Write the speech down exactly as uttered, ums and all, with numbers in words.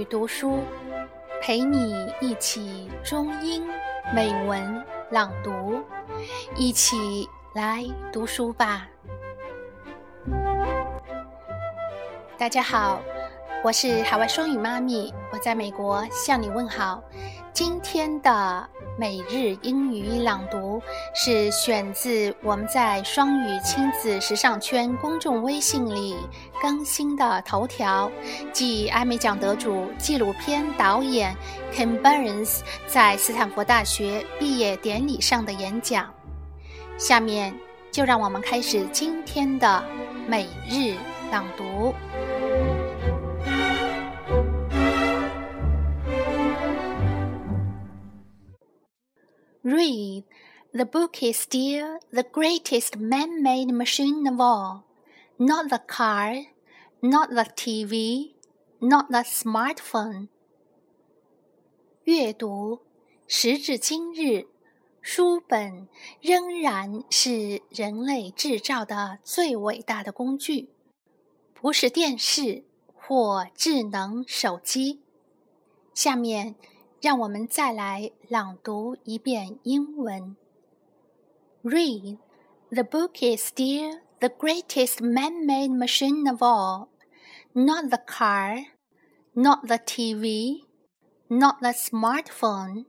与读书，陪你一起中英美文朗读，一起来读书吧。大家好，我是海外双语妈咪，我在美国向你问好。今天的每日英语朗读是选自我们在双语亲子时尚圈公众微信里更新的头条，即艾美奖得主纪录片导演 Ken Burns 在斯坦福大学毕业典礼上的演讲。下面就让我们开始今天的每日朗读。Read, the book is still the greatest man-made machine of all. Not the car, not the T V, not the smartphone. 阅读，时至今日，书本仍然是人类制造的最伟大的工具，不是电视或智能手机。下面让我们再来朗读一遍英文。 Read, the book is still the greatest man-made machine of all. Not the car, not the T V, not the smartphone.